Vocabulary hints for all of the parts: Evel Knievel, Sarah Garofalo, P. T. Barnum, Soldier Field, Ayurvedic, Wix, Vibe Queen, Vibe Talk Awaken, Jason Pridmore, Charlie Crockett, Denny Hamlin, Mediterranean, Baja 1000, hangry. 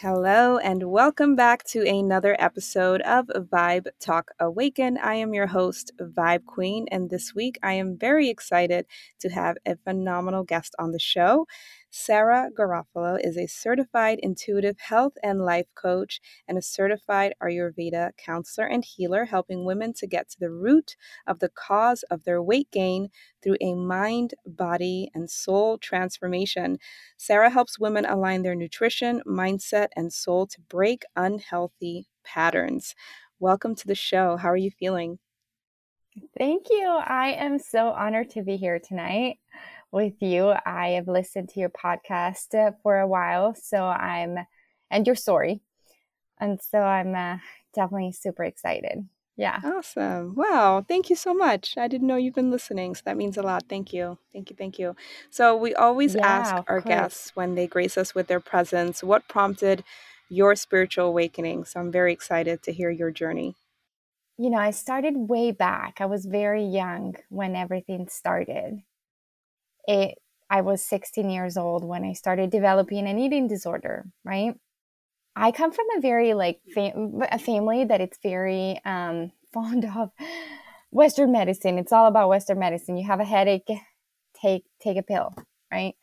Hello and welcome back to another episode of Vibe Talk Awaken. I am your host, Vibe Queen, and this week I am very excited to have a phenomenal guest on the show. Sarah Garofalo is a certified intuitive health and life coach and a certified Ayurveda counselor and healer, helping women to get to the root of the cause of their weight gain through a mind, body, and soul transformation. Sarah helps women align their nutrition, mindset, and soul to break unhealthy patterns. Welcome to the show. How are you feeling? Thank you. I am so honored to be here tonight with you. I have listened to your podcast for a while, so I'm definitely super excited. Yeah. Awesome. Wow. Thank you so much. I didn't know you've been listening, so that means a lot. Thank you. Thank you. Thank you. So we always ask our guests when they grace us with their presence, what prompted your spiritual awakening? So I'm very excited to hear your journey. You know, I started way back. I was very young when everything started. I was 16 years old when I started developing an eating disorder, right? I come from a very a family that it's very fond of Western medicine. It's all about Western medicine. You have a headache, take a pill, right?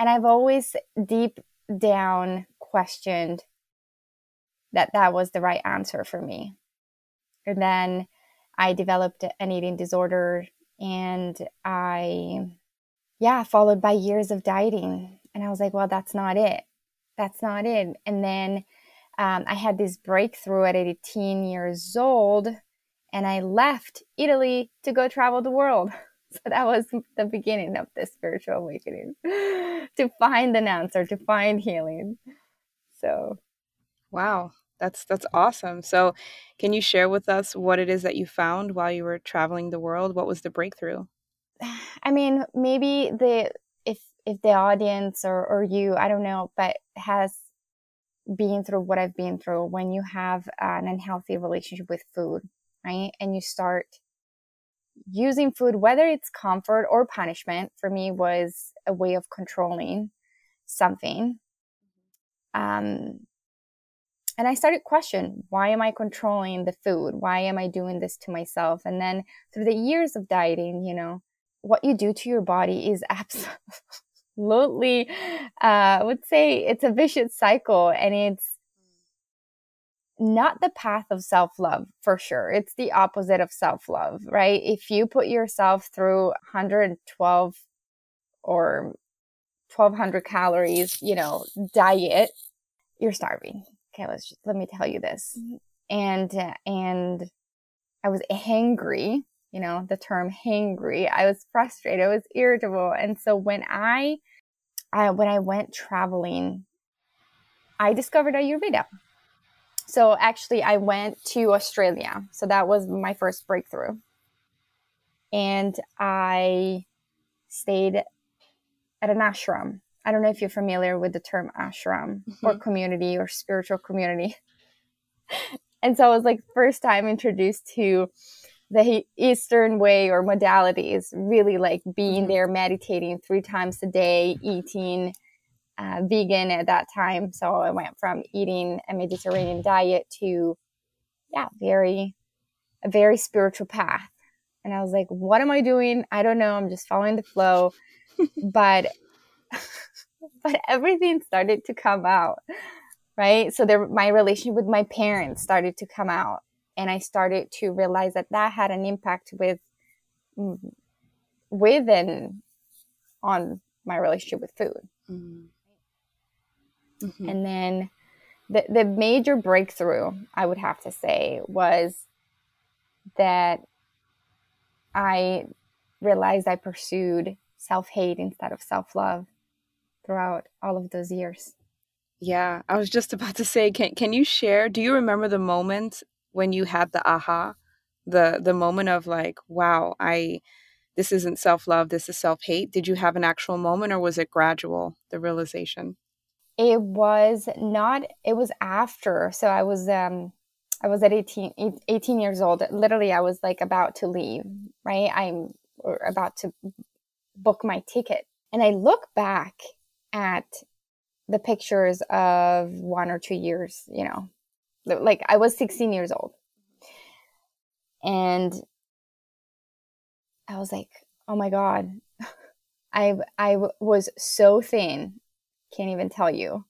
And I've always deep down questioned that was the right answer for me. And then I developed an eating disorder, and followed by years of dieting. And I was like, well, that's not it. That's not it. And then I had this breakthrough at 18 years old, and I left Italy to go travel the world. So that was the beginning of this spiritual awakening, to find an answer, to find healing. So, wow, that's awesome. So can you share with us what it is that you found while you were traveling the world? What was the breakthrough? I mean, maybe if the audience or you, I don't know, but has been through what I've been through, when you have an unhealthy relationship with food, right? And you start using food, whether it's comfort or punishment, for me was a way of controlling something. And I started questioning, why am I controlling the food? Why am I doing this to myself? And then through the years of dieting, you know, what you do to your body is absolutely, I would say it's a vicious cycle, and it's not the path of self-love for sure. It's the opposite of self-love, right? If you put yourself through 112 or 1200 calories, you know, diet, you're starving. Okay, let me tell you this. And I was hangry. You know, the term hangry. I was frustrated. I was irritable. And so when I went traveling, I discovered Ayurveda. So actually, I went to Australia. So that was my first breakthrough. And I stayed at an ashram. I don't know if you're familiar with the term ashram, mm-hmm. or community or spiritual community. And so I was like first time introduced to the Eastern way or modality, is really like being there, meditating 3 times a day, eating vegan at that time. So I went from eating a Mediterranean diet to, a very spiritual path. And I was like, what am I doing? I don't know. I'm just following the flow. but everything started to come out, right? So my relationship with my parents started to come out. And I started to realize that had an impact with and on my relationship with food. Mm-hmm. Mm-hmm. And then the major breakthrough, I would have to say, was that I realized I pursued self-hate instead of self-love throughout all of those years. Yeah, I was just about to say, can you share, do you remember the moment when you had the aha, the moment of like, wow, this isn't self-love, this is self-hate? Did you have an actual moment, or was it gradual, the realization? It was not, it was after. So I was at 18 years old. Literally, I was like about to leave, right? I'm about to book my ticket. And I look back at the pictures of 1 or 2 years, you know, like I was 16 years old. And I was like, oh my God, I was so thin. Can't even tell you.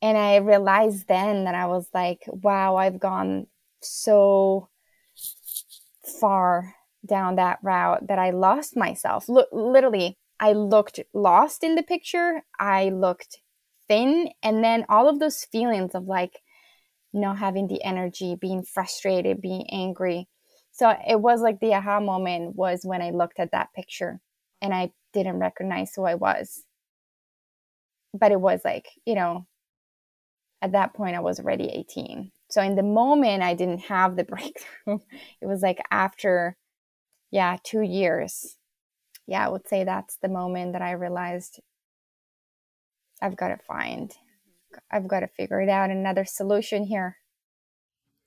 And I realized then that I was like, wow, I've gone so far down that route that I lost myself. Literally, I looked lost in the picture. I looked thin. And then all of those feelings of like not having the energy, being frustrated, being angry. So it was like the aha moment was when I looked at that picture and I didn't recognize who I was. But it was like, you know, at that point I was already 18. So in the moment I didn't have the breakthrough. It was like after, 2 years. Yeah, I would say that's the moment that I realized I've got to figure it out, another solution here.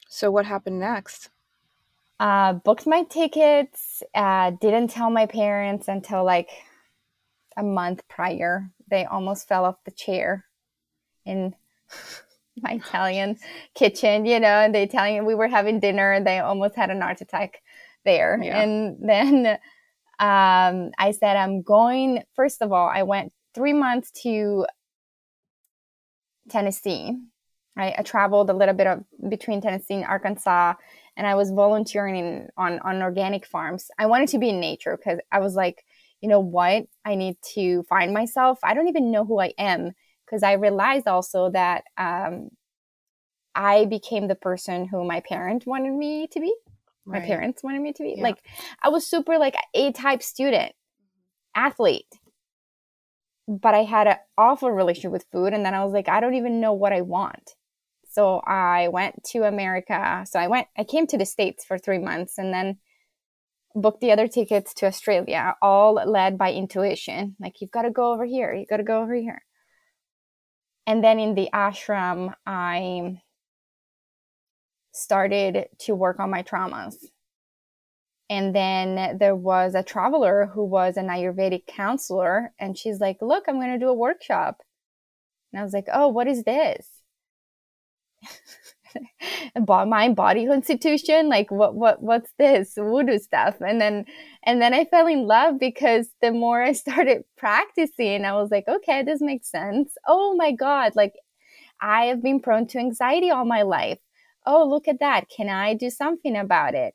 So what happened next? Booked my tickets, didn't tell my parents until like a month prior. They almost fell off the chair in my Italian kitchen, you know, and we were having dinner and they almost had an heart attack there. Yeah. And then I said, I'm going. First of all, I went 3 months to Tennessee. I traveled a little bit between Tennessee and Arkansas, and I was volunteering on organic farms. I wanted to be in nature because I was like, you know what? I need to find myself. I don't even know who I am, because I realized also that I became the person who my parents wanted me to be. Right. My parents wanted me to be. Yeah. Like I was super like A-type student, athlete, but I had an awful relationship with food. And then I was like, I don't even know what I want. So I went to America. So I came to the States for 3 months and then booked the other tickets to Australia, all led by intuition. Like, you've got to go over here. You got to go over here. And then in the ashram, I started to work on my traumas. And then there was a traveler who was an Ayurvedic counselor. And she's like, look, I'm going to do a workshop. And I was like, oh, what is this? Mind body constitution? Like, what's this voodoo stuff? And then I fell in love, because the more I started practicing, I was like, okay, this makes sense. Oh my God. Like, I have been prone to anxiety all my life. Oh, look at that. Can I do something about it?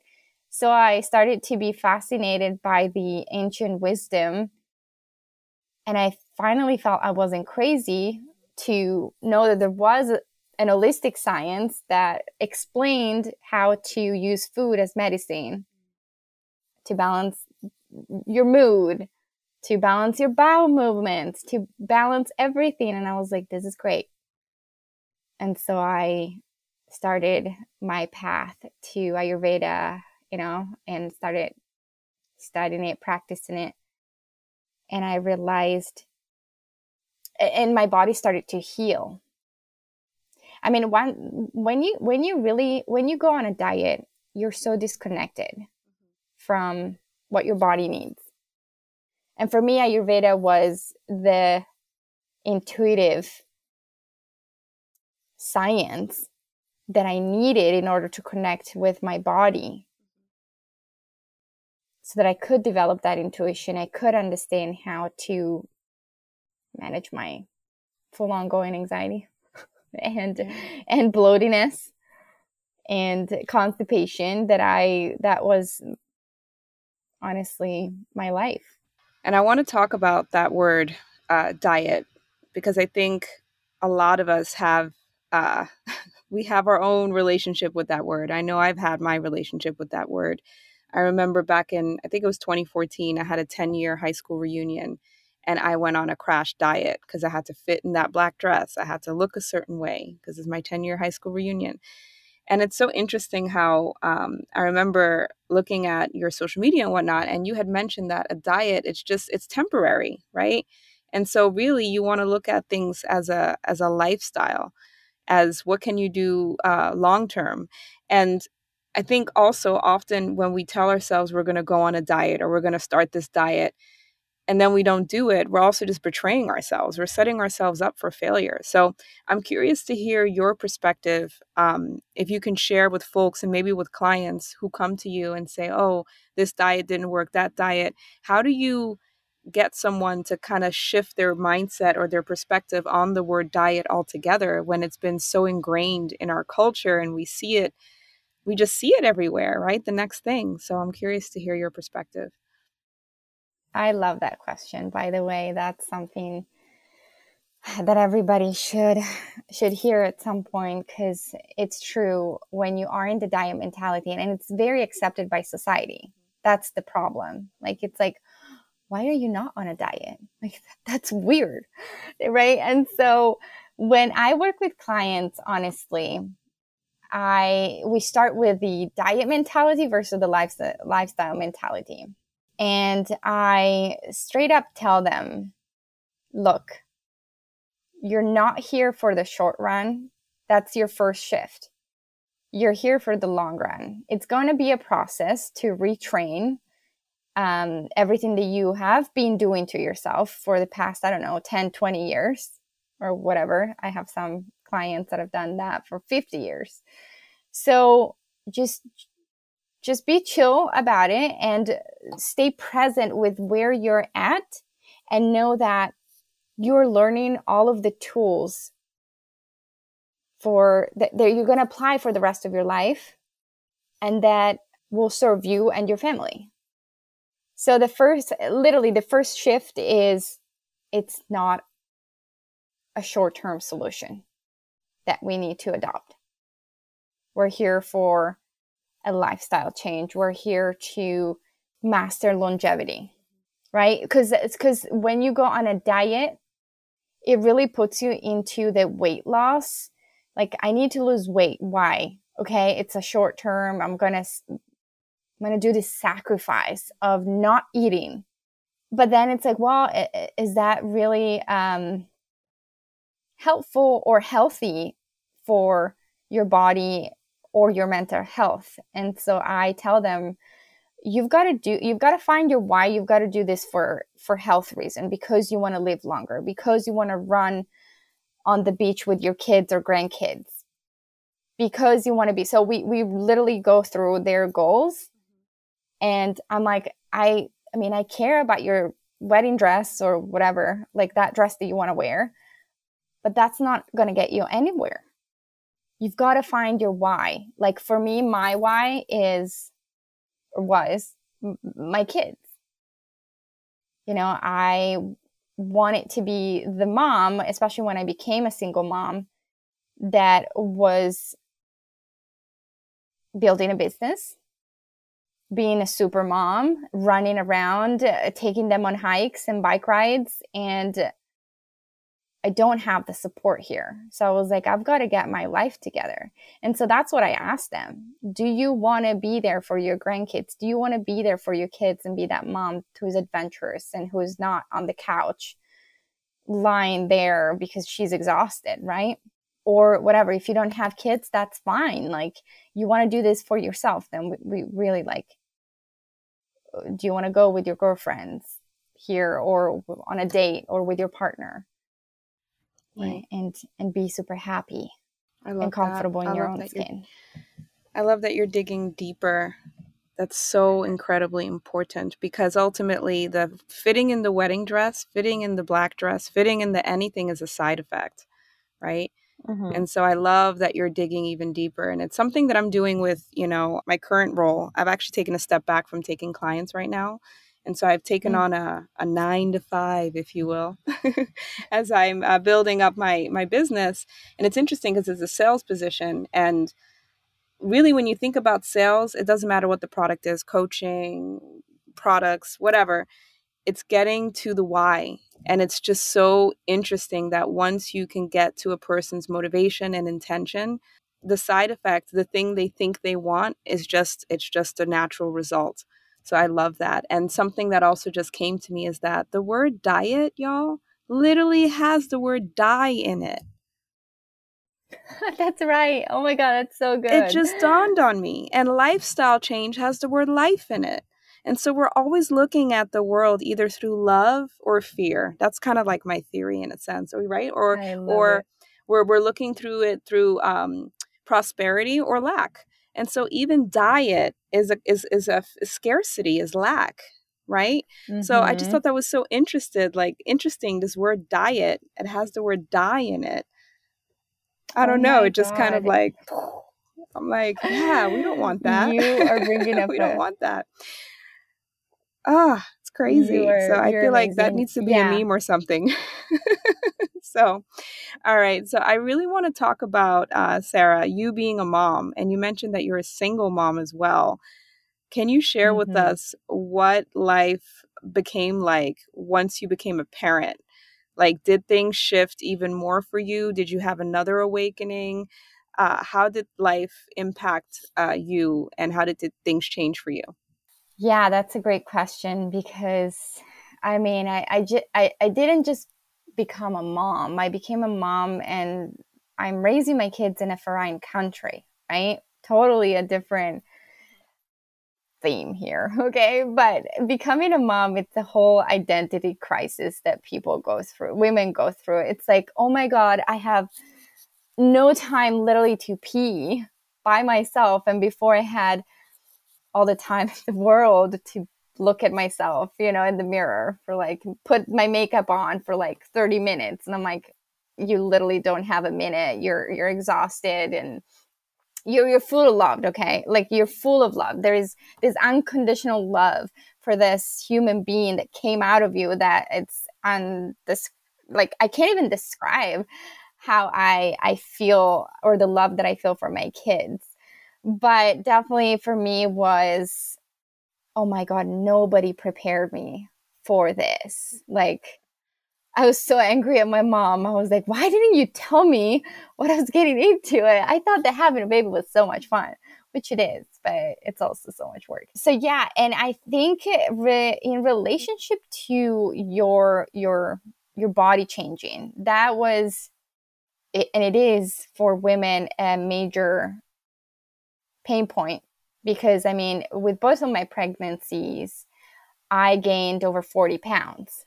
So I started to be fascinated by the ancient wisdom. And I finally felt I wasn't crazy to know that there was an holistic science that explained how to use food as medicine to balance your mood, to balance your bowel movements, to balance everything. And I was like, this is great. And so I started my path to Ayurveda, you know, and started studying it, practicing it. And I realized, and my body started to heal. I mean, when you go on a diet, you're so disconnected from what your body needs. And for me, Ayurveda was the intuitive science that I needed in order to connect with my body, so that I could develop that intuition. I could understand how to manage my full ongoing anxiety and bloatiness and constipation that was honestly my life. And I want to talk about that word diet, because I think a lot of us have we have our own relationship with that word. I know I've had my relationship with that word. I remember back in, I think it was 2014, I had a 10-year high school reunion. And I went on a crash diet because I had to fit in that black dress. I had to look a certain way because it's my 10-year high school reunion. And it's so interesting how I remember looking at your social media and whatnot, and you had mentioned that a diet, it's temporary, right? And so really you want to look at things as a lifestyle, as what can you do long-term. And I think also often when we tell ourselves we're going to go on a diet or we're going to start this diet, and then we don't do it, we're also just betraying ourselves. We're setting ourselves up for failure. So I'm curious to hear your perspective, if you can share with folks and maybe with clients who come to you and say, oh, this diet didn't work, that diet. How do you get someone to kind of shift their mindset or their perspective on the word diet altogether when it's been so ingrained in our culture and we see it, we just see it everywhere, right? The next thing. So I'm curious to hear your perspective. I love that question. By the way, that's something that everybody should hear at some point, because it's true. When you are in the diet mentality, and it's very accepted by society, that's the problem. Like, it's like, why are you not on a diet? Like, that's weird, right? And so when I work with clients, honestly, we start with the diet mentality versus the lifestyle mentality. And I straight up tell them, look, you're not here for the short run. That's your first shift. You're here for the long run. It's going to be a process to retrain everything that you have been doing to yourself for the past, 10, 20 years or whatever. I have some clients that have done that for 50 years. So just be chill about it and stay present with where you're at, and know that you're learning all of the tools that you're going to apply for the rest of your life, and that will serve you and your family. So the first shift is, it's not a short-term solution that we need to adopt. We're here for a lifestyle change. We're here to master longevity, right? Because when you go on a diet, it really puts you into the weight loss. Like, I need to lose weight. Why? Okay, it's a short term. I'm gonna do this sacrifice of not eating. But then it's like, well, is that really helpful or healthy for your body or your mental health? And so I tell them, you've got to find your why. You've got to do this for health reason, because you want to live longer, because you want to run on the beach with your kids or grandkids, because you want to be. So we literally go through their goals, and I'm like, I care about your wedding dress or whatever, like that dress that you want to wear, but that's not going to get you anywhere. You've got to find your why. Like, for me, my why was my kids. I wanted to be the mom, especially when I became a single mom, that was building a business, being a super mom, running around, taking them on hikes and bike rides, and I don't have the support here. So I was like, I've got to get my life together. And so that's what I asked them. Do you want to be there for your grandkids? Do you want to be there for your kids and be that mom who's adventurous and who's not on the couch lying there because she's exhausted, right? Or whatever. If you don't have kids, that's fine. Like, you want to do this for yourself, then we really like, do you want to go with your girlfriends here or on a date or with your partner? Right. And be super happy and comfortable in your own skin. I love that you're digging deeper. That's so incredibly important, because ultimately the fitting in the wedding dress, fitting in the black dress, fitting in the anything is a side effect, right? Mm-hmm. And so I love that you're digging even deeper. And it's something that I'm doing with, my current role. I've actually taken a step back from taking clients right now. And so I've taken on a 9-to-5, if you will, as I'm building up my business. And it's interesting because it's a sales position. And really, when you think about sales, it doesn't matter what the product is, coaching, products, whatever. It's getting to the why. And it's just so interesting that once you can get to a person's motivation and intention, the side effect, the thing they think they want, it's just a natural result. So I love that. And something that also just came to me is that the word diet, y'all, literally has the word die in it. That's right. Oh my God, that's so good. It just dawned on me. And lifestyle change has the word life in it. And so we're always looking at the world either through love or fear. That's kind of like my theory in a sense, right? Or we're looking through it through prosperity or lack. And so even diet is a scarcity, is lack, right? Mm-hmm. So I just thought that was so interesting, this word diet, it has the word die in it. I don't know. It just kind of like, I'm like, yeah, we don't want that. You are bringing up. We don't want that. It's crazy. So I feel like that needs to be a meme or something. So, all right. So I really want to talk about, Sarah, you being a mom, and you mentioned that you're a single mom as well. Can you share with us what life became like once you became a parent? Like, did things shift even more for you? Did you have another awakening? How did life impact you, and how did things change for you? Yeah, that's a great question, because I mean, I didn't just become a mom. I became a mom, and I'm raising my kids in a foreign country, right? Totally a different theme here, okay? But becoming a mom, it's the whole identity crisis that people go through, women go through. It's like, oh my God, I have no time literally to pee by myself. And before, I had all the time in the world to look at myself, you know, in the mirror for like, put my makeup on for like 30 minutes. And I'm like, you literally don't have a minute. You're exhausted, and you're full of love, okay? Like, you're full of love. There is this unconditional love for this human being that came out of you that it's on this, like, I can't even describe how I feel, or the love that I feel for my kids. But definitely for me was, oh my God, nobody prepared me for this. Like, I was so angry at my mom. I was like, why didn't you tell me what I was getting into? I thought that having a baby was so much fun, which it is, but it's also so much work. So yeah, and I think in relationship to your body changing, that was, and it is for women, a major pain point, because I mean, with both of my pregnancies, I gained over 40 pounds.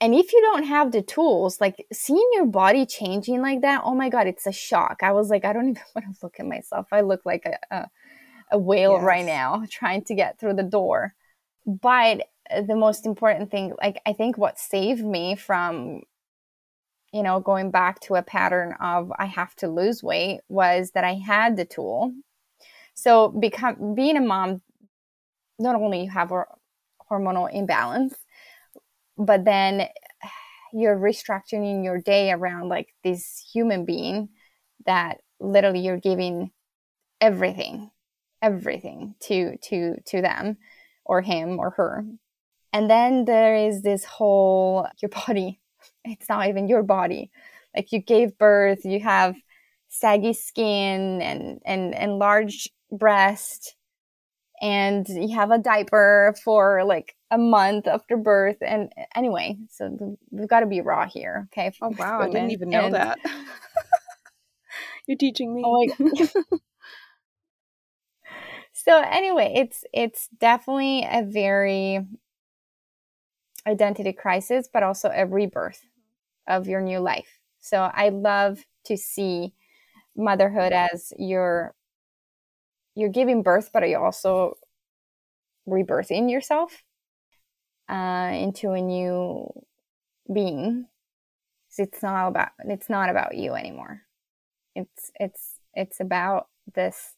And if you don't have the tools, like seeing your body changing like that, oh my God, it's a shock. I was like, I don't even want to look at myself. I look like a whale right now, trying to get through the door. But the most important thing, like I think what saved me from, you know, going back to a pattern of I have to lose weight, was that I had the tool. So being a mom, not only you have a hormonal imbalance, but then you're restructuring your day around like this human being that literally you're giving everything to them or him or her. And then there is this whole, your body, it's not even your body. Like, you gave birth, you have saggy skin and enlarged breast, and you have a diaper for like a month after birth. And anyway, so we've got to be raw here. Okay. Oh, wow. Women. I didn't even know that. You're teaching me. Oh, so anyway, it's definitely a very identity crisis, but also a rebirth of your new life. So I love to see motherhood as you're giving birth, but you're also rebirthing yourself into a new being. So it's not about you anymore. It's about this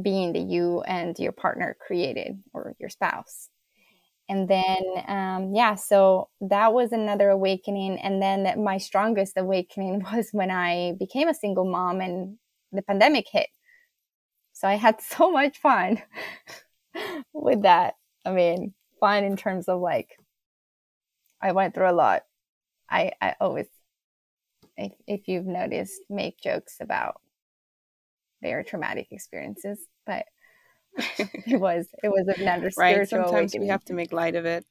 being that you and your partner created, or your spouse. And then, so that was another awakening. And then my strongest awakening was when I became a single mom and the pandemic hit. So I had so much fun with that. I mean, fun in terms of like, I went through a lot. I always, if you've noticed, make jokes about very traumatic experiences, but it was another spiritual right. Sometimes awakening. We have to make light of it.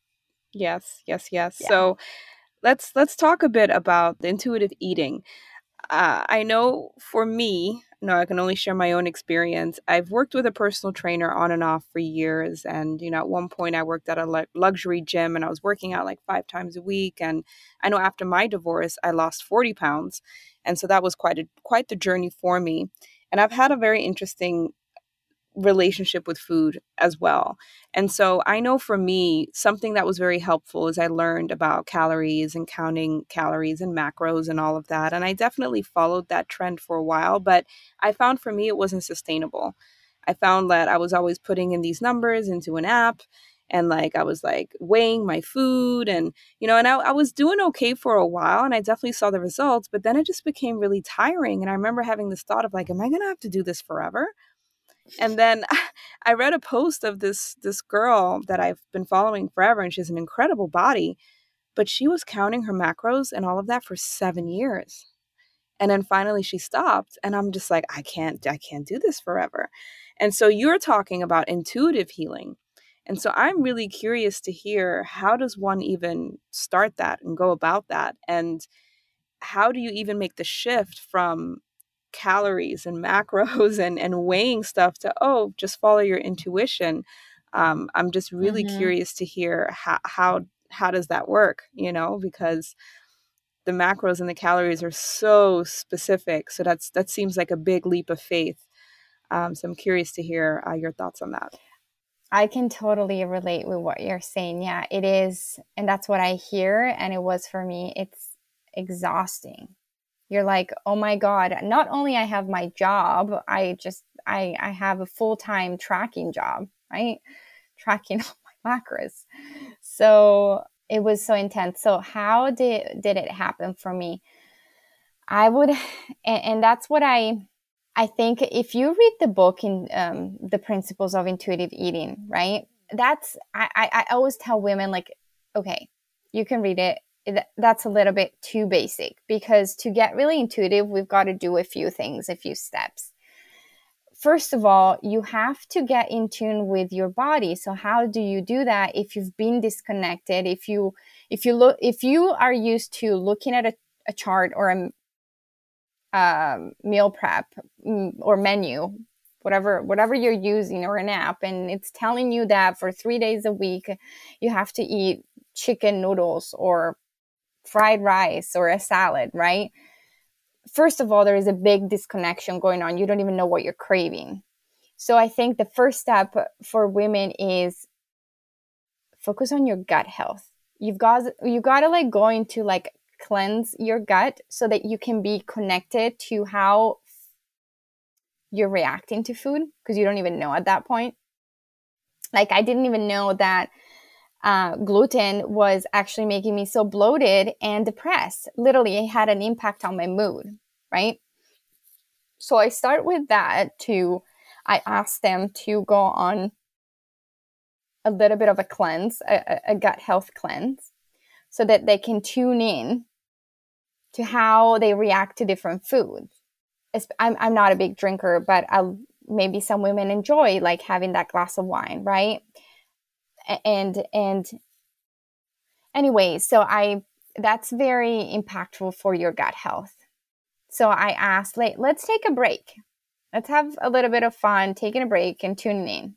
Yes. Yeah. So let's talk a bit about the intuitive eating. I know for me, no, I can only share my own experience. I've worked with a personal trainer on and off for years. And, you know, at one point I worked at a luxury gym and I was working out like 5 times a week. And I know after my divorce, I lost 40 pounds. And so that was quite the journey for me. And I've had a very interesting relationship with food as well. And so I know for me, something that was very helpful is I learned about calories and counting calories and macros and all of that. And I definitely followed that trend for a while, but I found for me, it wasn't sustainable. I found that I was always putting in these numbers into an app and like, I was like weighing my food and, you know, and I was doing okay for a while and I definitely saw the results, but then it just became really tiring. And I remember having this thought of like, am I going to have to do this forever? And then I read a post of this girl that I've been following forever, and she has an incredible body, but she was counting her macros and all of that for 7 years. And then finally she stopped, and I'm just like, I can't do this forever. And so you're talking about intuitive healing. And so I'm really curious to hear, how does one even start that and go about that? And how do you even make the shift from calories and macros and weighing stuff to, oh, just follow your intuition? I'm just really curious to hear how does that work, you know, because the macros and the calories are so specific. So that seems like a big leap of faith. So I'm curious to hear your thoughts on that. I can totally relate with what you're saying. Yeah, it is. And that's what I hear. And it was for me, it's exhausting. You're like, oh my God, not only I have my job, I have a full-time tracking job, right? Tracking all my macros. So it was so intense. So how did it happen for me? I would, and that's what I think, if you read the book in The Principles of Intuitive Eating, right? That's, I always tell women like, okay, you can read it. That's a little bit too basic, because to get really intuitive, we've got to do a few things, a few steps. First of all, you have to get in tune with your body. So how do you do that if you've been disconnected? If you are used to looking at a chart or a meal prep or menu, whatever you're using, or an app, and it's telling you that for 3 days a week you have to eat chicken noodles or fried rice or a salad, right? First of all, there is a big disconnection going on. You don't even know what you're craving. So I think the first step for women is focus on your gut health. You've got to like go into like cleanse your gut so that you can be connected to how you're reacting to food, because you don't even know at that point. Like, I didn't even know that gluten was actually making me so bloated and depressed. Literally, it had an impact on my mood, right? So I start with that too. I ask them to go on a little bit of a cleanse, a gut health cleanse, so that they can tune in to how they react to different foods. I'm not a big drinker, but maybe some women enjoy like having that glass of wine, right? And anyway, so that's very impactful for your gut health. So I asked, let's take a break. Let's have a little bit of fun taking a break and tuning in.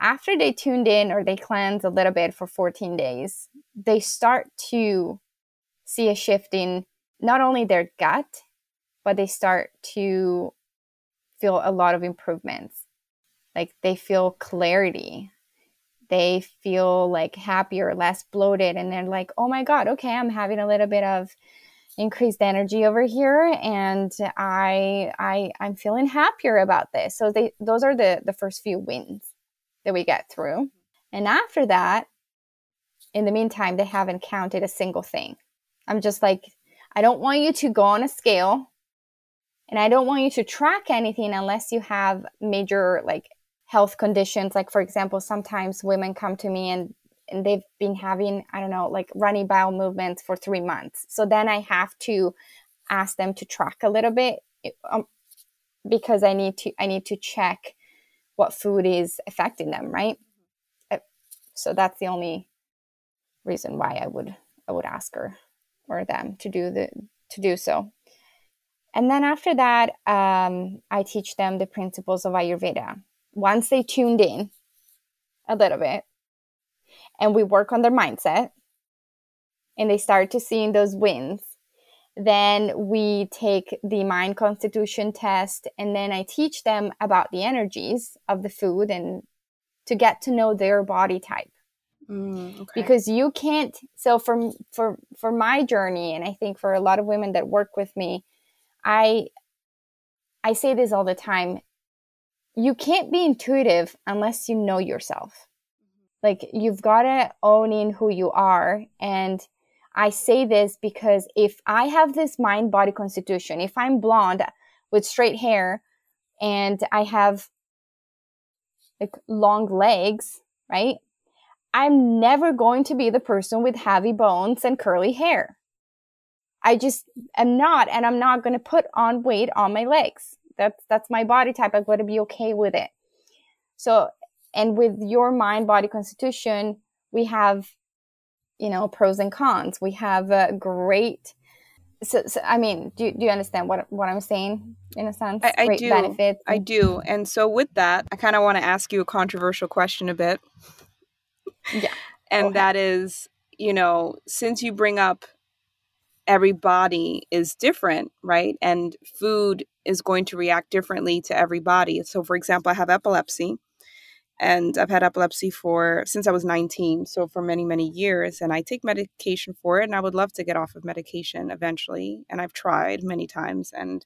After they tuned in or they cleanse a little bit for 14 days, they start to see a shift in not only their gut, but they start to feel a lot of improvements. Like, they feel clarity. They feel like happier, less bloated, and they're like, oh my God, okay, I'm having a little bit of increased energy over here, and I'm feeling happier about this. So those are the first few wins that we get through. And after that, in the meantime, they haven't counted a single thing. I'm just like, I don't want you to go on a scale, and I don't want you to track anything unless you have major like health conditions. Like, for example, sometimes women come to me and they've been having, I don't know, like running bowel movements for 3 months. So then I have to ask them to track a little bit, because I need to check what food is affecting them, right? So that's the only reason why I would ask her or them to do so. And then after that, I teach them the principles of Ayurveda. Once they tuned in a little bit and we work on their mindset and they start to seeing those wins, then we take the mind constitution test, and then I teach them about the energies of the food and to get to know their body type. Okay. Because you can't, so for my journey, and I think for a lot of women that work with me, I say this all the time. You can't be intuitive unless you know yourself. Like, you've got to own in who you are. And I say this because if I have this mind-body constitution, if I'm blonde with straight hair and I have like long legs, right? I'm never going to be the person with heavy bones and curly hair. I just am not, and I'm not going to put on weight on my legs. That's my body type. I've got to be okay with it. So, and with your mind-body constitution, we have, you know, pros and cons. We have a great, so I mean, do you understand what I'm saying in a sense? I do. Benefits. I do. And so with that, I kind of want to ask you a controversial question a bit. Yeah. And that is, you know, since you bring up every body is different, right? And food is going to react differently to every body. So, for example, I have epilepsy, and I've had epilepsy since I was 19, so for many, many years, and I take medication for it, and I would love to get off of medication eventually, and I've tried many times, and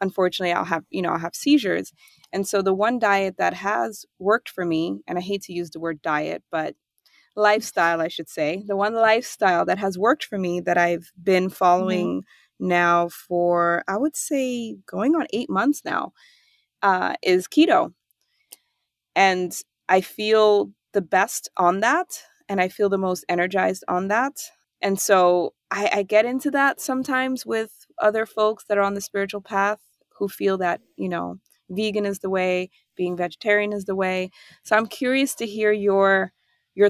unfortunately, I'll have seizures. And so the one diet that has worked for me, and I hate to use the word diet, but lifestyle, I should say, the one lifestyle that has worked for me that I've been following now for, I would say, going on 8 months now, is keto. And I feel the best on that, and I feel the most energized on that. And so I get into that sometimes with other folks that are on the spiritual path who feel that, you know, vegan is the way, being vegetarian is the way. So I'm curious to hear your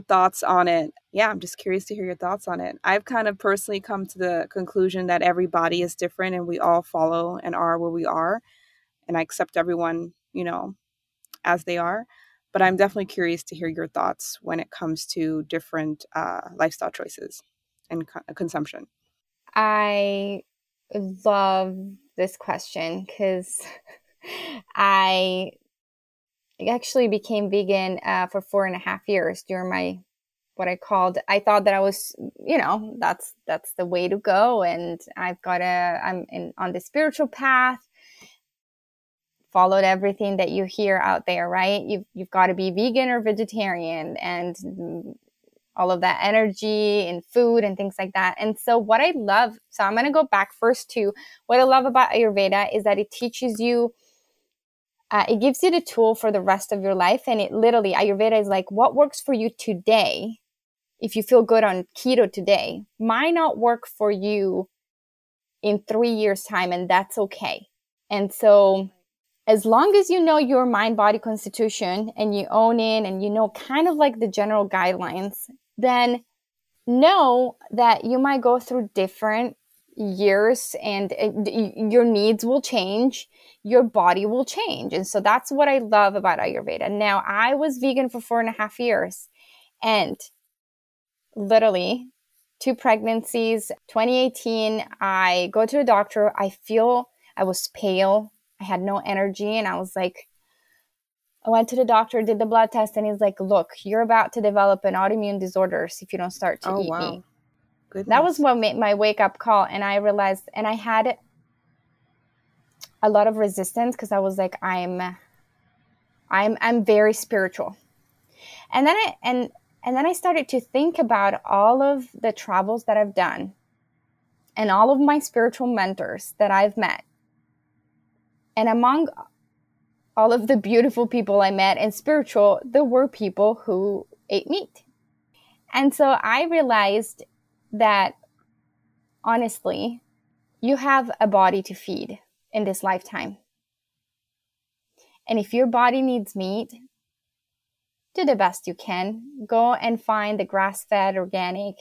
thoughts on it. Yeah, I'm just curious to hear your thoughts on it. I've kind of personally come to the conclusion that every body is different and we all follow and are where we are. And I accept everyone, you know, as they are. But I'm definitely curious to hear your thoughts when it comes to different lifestyle choices and consumption. I love this question because I actually became vegan for 4.5 years during my, what I called, I thought that I was, you know, that's the way to go. And I'm on the spiritual path, followed everything that you hear out there, right? You've got to be vegan or vegetarian and all of that energy and food and things like that. And so what I love, so I'm going to go back first to what I love about Ayurveda is that it teaches you, it gives you the tool for the rest of your life. And it literally, Ayurveda is like, what works for you today? If you feel good on keto today, might not work for you in 3 years' time, and that's okay. And so as long as you know your mind-body constitution and you own in and you know kind of like the general guidelines, then know that you might go through different years and your needs will change, your body will change. And so that's what I love about Ayurveda. Now, I was vegan for 4.5 years and literally 2 pregnancies, 2018, I go to a doctor, I was pale. I had no energy, and I was like, I went to the doctor, did the blood test, and he's like, look, you're about to develop an autoimmune disorder if you don't start to eat meat. Goodness. That was what made my wake-up call, and I realized, and I had a lot of resistance because I was like, I'm very spiritual. And then I started to think about all of the travels that I've done and all of my spiritual mentors that I've met. And among all of the beautiful people I met and spiritual, there were people who ate meat. And so I realized that, honestly, you have a body to feed in this lifetime. And if your body needs meat, do the best you can. Go and find the grass-fed, organic,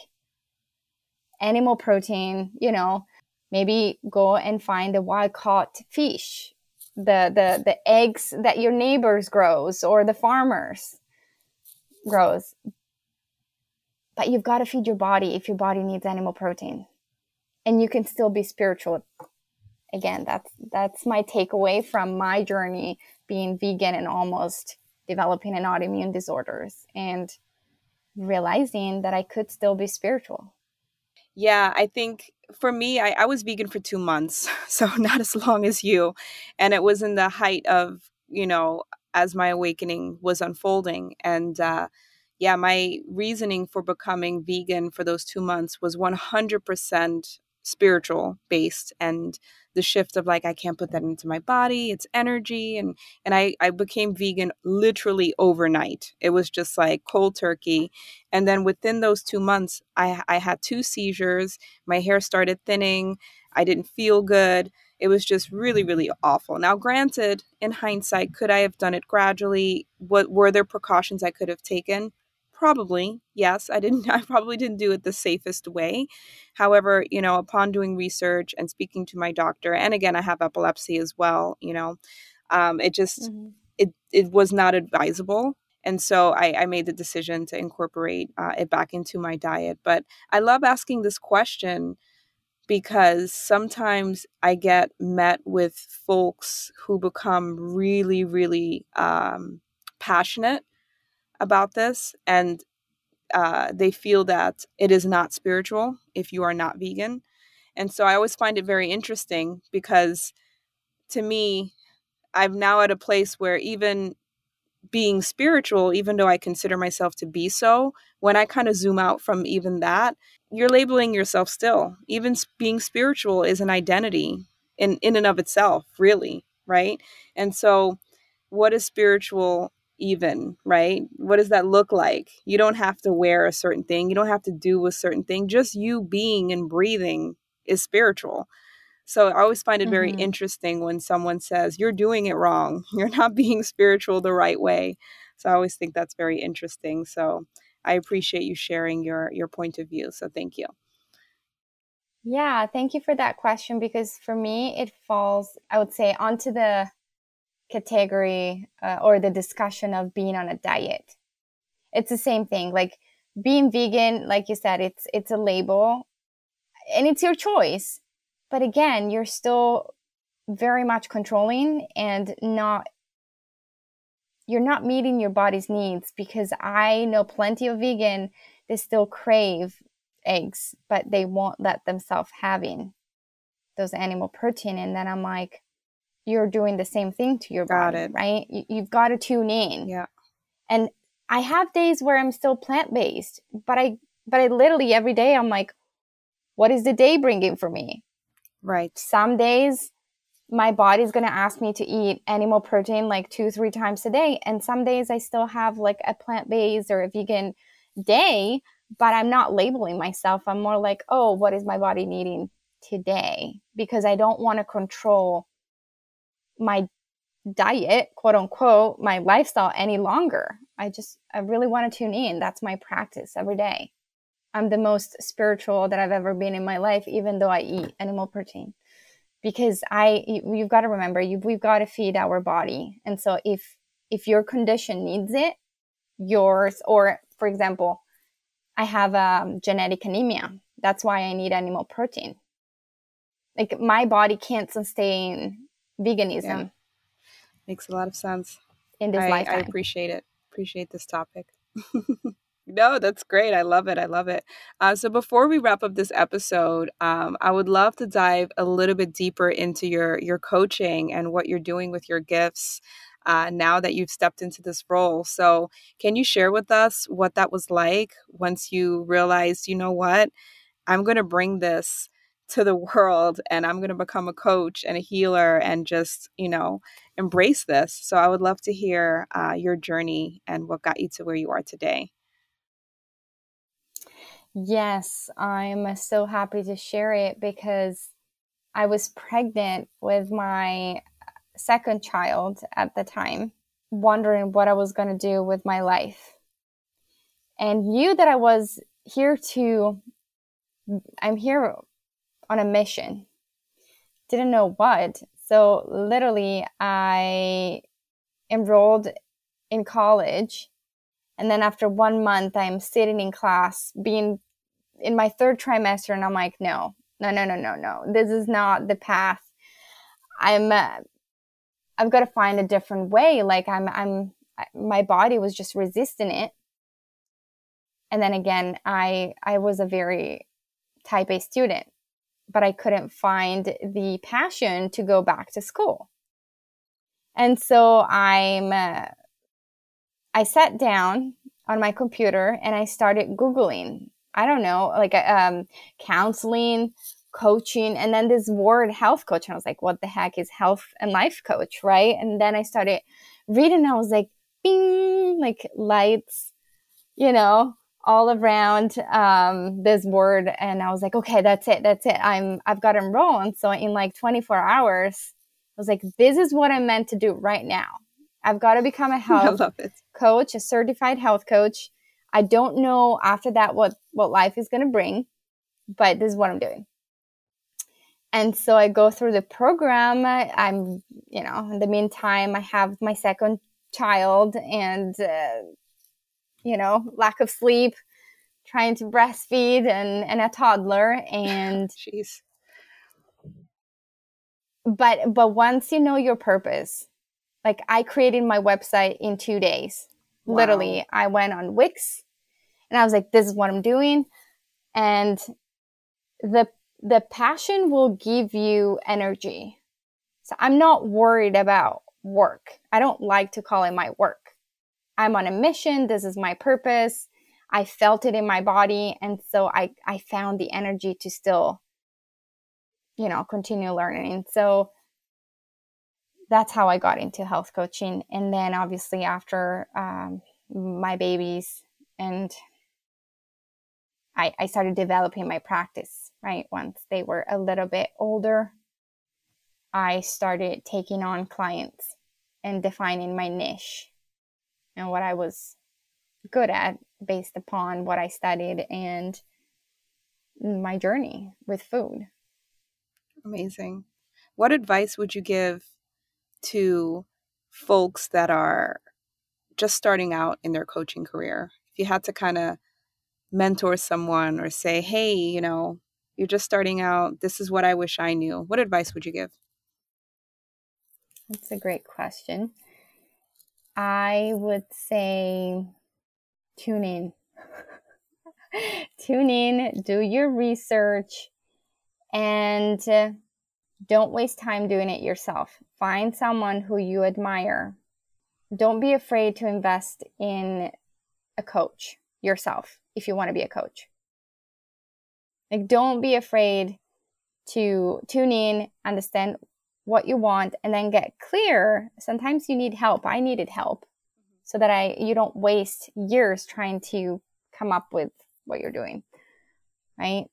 animal protein, you know, Maybe go and find the wild caught fish, the eggs that your neighbors grows or the farmers grows. But you've got to feed your body if your body needs animal protein, and you can still be spiritual. Again, that's my takeaway from my journey being vegan and almost developing an autoimmune disorders and realizing that I could still be spiritual. Yeah, I think for me, I was vegan for 2 months, so not as long as you. And it was in the height of, as my awakening was unfolding. And my reasoning for becoming vegan for those 2 months was 100% spiritual based, and the shift of I can't put that into my body, it's energy. And I became vegan literally overnight. It was just cold turkey. And then within those 2 months, I had 2 seizures. My hair started thinning. I didn't feel good. It was just really, really awful. Now, granted, in hindsight, could I have done it gradually? What were there precautions I could have taken? Probably, yes. I probably didn't do it the safest way. However, upon doing research and speaking to my doctor, and again, I have epilepsy as well, it just, mm-hmm. it was not advisable. And so I made the decision to incorporate it back into my diet. But I love asking this question because sometimes I get met with folks who become really, really passionate about this, and they feel that it is not spiritual if you are not vegan. And so I always find it very interesting because to me, I'm now at a place where even being spiritual, even though I consider myself to be so, when I kind of zoom out from even that, you're labeling yourself still. Even being spiritual is an identity in and of itself, really, right? And so what is spiritual even, right? What does that look like? You don't have to wear a certain thing. You don't have to do a certain thing. Just you being and breathing is spiritual. So I always find it very mm-hmm. interesting when someone says, you're doing it wrong. You're not being spiritual the right way. So I always think that's very interesting. So I appreciate you sharing your point of view. So thank you. Yeah, thank you for that question, because for me, it falls, I would say, onto the category or the discussion of being on a diet. It's the same thing. Being vegan, like you said, it's a label and it's your choice. But again, you're still very much controlling and you're not meeting your body's needs, because I know plenty of vegan, they still crave eggs, but they won't let themselves having those animal protein. And then I'm like, you're doing the same thing to your body, right? You've got to tune in. Yeah. And I have days where I'm still plant-based, but I literally every day I'm like, what is the day bringing for me? Right. Some days my body's going to ask me to eat animal protein 2-3 times a day. And some days I still have a plant-based or a vegan day, but I'm not labeling myself. I'm more like, oh, what is my body needing today? Because I don't want to control my diet, quote unquote, my lifestyle any longer. I really want to tune in. That's my practice every day. I'm the most spiritual that I've ever been in my life, even though I eat animal protein, because you've got to remember, we've got to feed our body. And so if your condition needs it, yours, or for example, I have genetic anemia. That's why I need animal protein. My body can't sustain veganism. Yeah. Makes a lot of sense. In this lifetime. I appreciate it. Appreciate this topic. No, that's great. I love it. I love it. So before we wrap up this episode, I would love to dive a little bit deeper into your coaching and what you're doing with your gifts now that you've stepped into this role. So can you share with us what that was like once you realized, you know what, I'm going to bring this to the world and I'm going to become a coach and a healer and just, embrace this. So I would love to hear your journey and what got you to where you are today. Yes, I'm so happy to share it, because I was pregnant with my second child at the time, wondering what I was going to do with my life, and knew that I'm here on a mission didn't know what. So literally I enrolled in college. And then after 1 month, I'm sitting in class being in my third trimester. And I'm like, no. This is not the path. I've got to find a different way. Like my body was just resisting it. And then again, I was a very type A student, but I couldn't find the passion to go back to school. And so I sat down on my computer and I started Googling, I don't know, like counseling, coaching, and then this word health coach. And I was like, what the heck is health and life coach, right? And then I started reading and I was like, bing, like lights, all around this word. And I was like, okay, that's it. I've got enrolled. And so in like 24 hours, I was like, this is what I'm meant to do right now. I've got to become a health coach, a certified health coach. I don't know after that what life is going to bring, but this is what I'm doing. And so I go through the program. I'm, in the meantime, I have my second child and, lack of sleep, trying to breastfeed and a toddler. And jeez. But once you know your purpose, like I created my website in 2 days. Wow. Literally, I went on Wix and I was like, this is what I'm doing. And the passion will give you energy. So I'm not worried about work. I don't like to call it my work. I'm on a mission. This is my purpose. I felt it in my body. And so I found the energy to still, continue learning. So that's how I got into health coaching. And then obviously after my babies and I started developing my practice, right? Once they were a little bit older, I started taking on clients and defining my niche and what I was good at based upon what I studied and my journey with food. Amazing. What advice would you give to folks that are just starting out in their coaching career? If you had to kind of mentor someone or say, hey, you're just starting out, this is what I wish I knew, what advice would you give? That's a great question. I would say tune in, do your research, and don't waste time doing it yourself. Find someone who you admire. Don't be afraid to invest in a coach yourself if you want to be a coach. Like, don't be afraid to tune in, understand what you want, and then get clear. Sometimes you need help. I needed help so that you don't waste years trying to come up with what you're doing, right?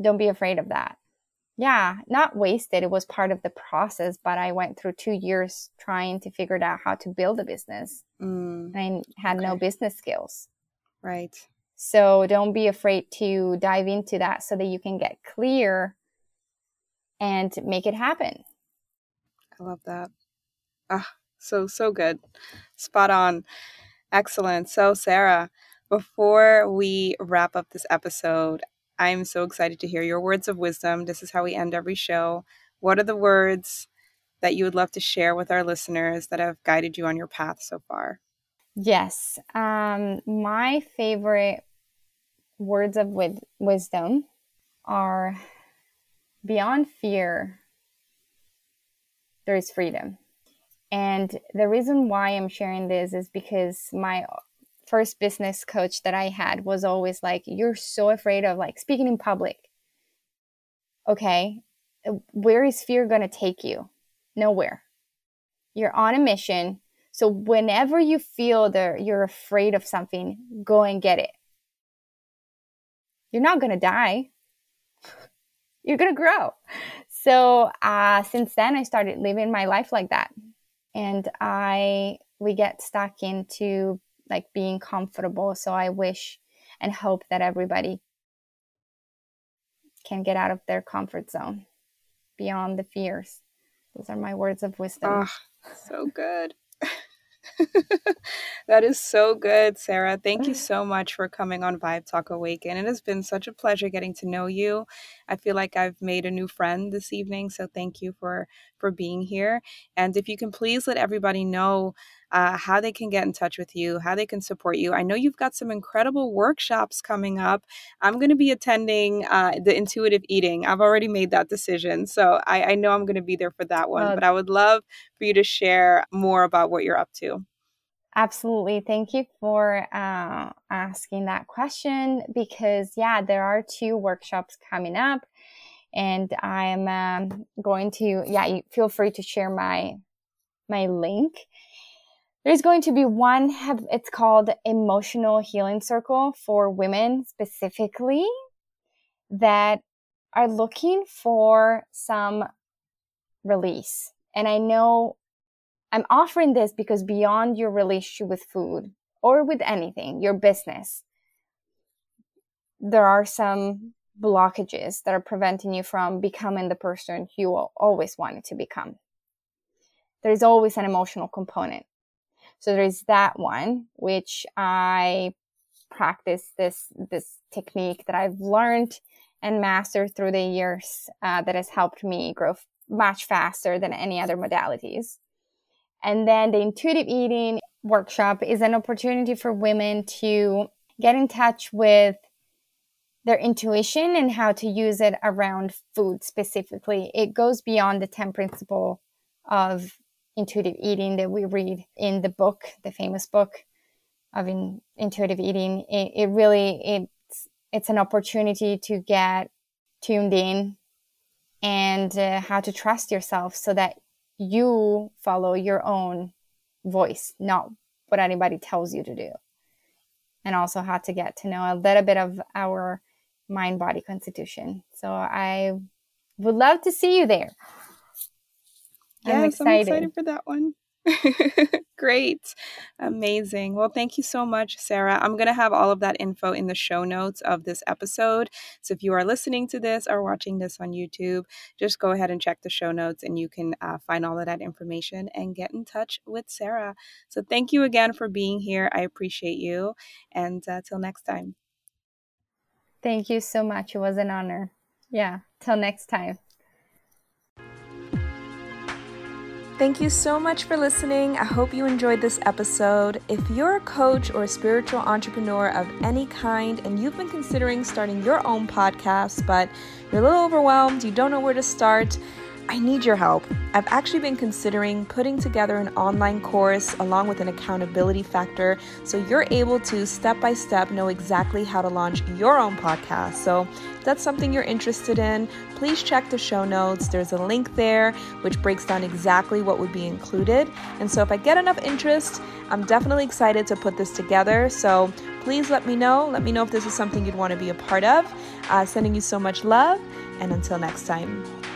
Don't be afraid of that. Yeah, not wasted. It was part of the process, but I went through 2 years trying to figure out how to build a business. And I had no business skills. Right. So don't be afraid to dive into that so that you can get clear and make it happen. I love that. Ah, so good. Spot on. Excellent. So Sarah, before we wrap up this episode, I'm so excited to hear your words of wisdom. This is how we end every show. What are the words that you would love to share with our listeners that have guided you on your path so far? Yes. My favorite words of wisdom are, beyond fear, there is freedom. And the reason why I'm sharing this is because my first business coach that I had was always like, you're so afraid of like speaking in public. Okay, where is fear going to take you? Nowhere. You're on a mission. So whenever you feel that you're afraid of something, go and get it. You're not going to die. You're going to grow. So since then, I started living my life like that. And we get stuck into like being comfortable. So I wish and hope that everybody can get out of their comfort zone beyond the fears. Those are my words of wisdom. Oh, so good. That is so good, Sarah. Thank you so much for coming on Vibe Talk Awaken. It has been such a pleasure getting to know you. I feel like I've made a new friend this evening, so thank you for being here. And if you can please let everybody know how they can get in touch with you, how they can support you. I know you've got some incredible workshops coming up. I'm going to be attending the intuitive eating. I've already made that decision. So I know I'm going to be there for that one, but I would love for you to share more about what you're up to. Absolutely. Thank you for asking that question because, yeah, there are two workshops coming up and I'm going to, feel free to share my link. There's going to be one, it's called Emotional Healing Circle for women specifically that are looking for some release. And I know I'm offering this because beyond your relationship with food or with anything, your business, there are some blockages that are preventing you from becoming the person you always wanted to become. There's always an emotional component. So there's that one, which I practice this technique that I've learned and mastered through the years that has helped me grow much faster than any other modalities. And then the intuitive eating workshop is an opportunity for women to get in touch with their intuition and how to use it around food specifically. It goes beyond the 10 principle of intuitive eating that we read in the book, the famous book of intuitive eating. It's an opportunity to get tuned in and how to trust yourself so that you follow your own voice, not what anybody tells you to do. And also how to get to know a little bit of our mind-body constitution. So I would love to see you there. Yes, I'm excited for that one. Great. Amazing. Well, thank you so much, Sarah. I'm going to have all of that info in the show notes of this episode. So if you are listening to this or watching this on YouTube, just go ahead and check the show notes and you can find all of that information and get in touch with Sarah. So thank you again for being here. I appreciate you. And till next time. Thank you so much. It was an honor. Yeah. Till next time. Thank you so much for listening. I hope you enjoyed this episode. If you're a coach or a spiritual entrepreneur of any kind and you've been considering starting your own podcast, but you're a little overwhelmed, you don't know where to start, I need your help. I've actually been considering putting together an online course along with an accountability factor so you're able to step-by-step know exactly how to launch your own podcast. So if that's something you're interested in, please check the show notes. There's a link there which breaks down exactly what would be included. And so if I get enough interest, I'm definitely excited to put this together. So please let me know. Let me know if this is something you'd want to be a part of. Sending you so much love, and until next time.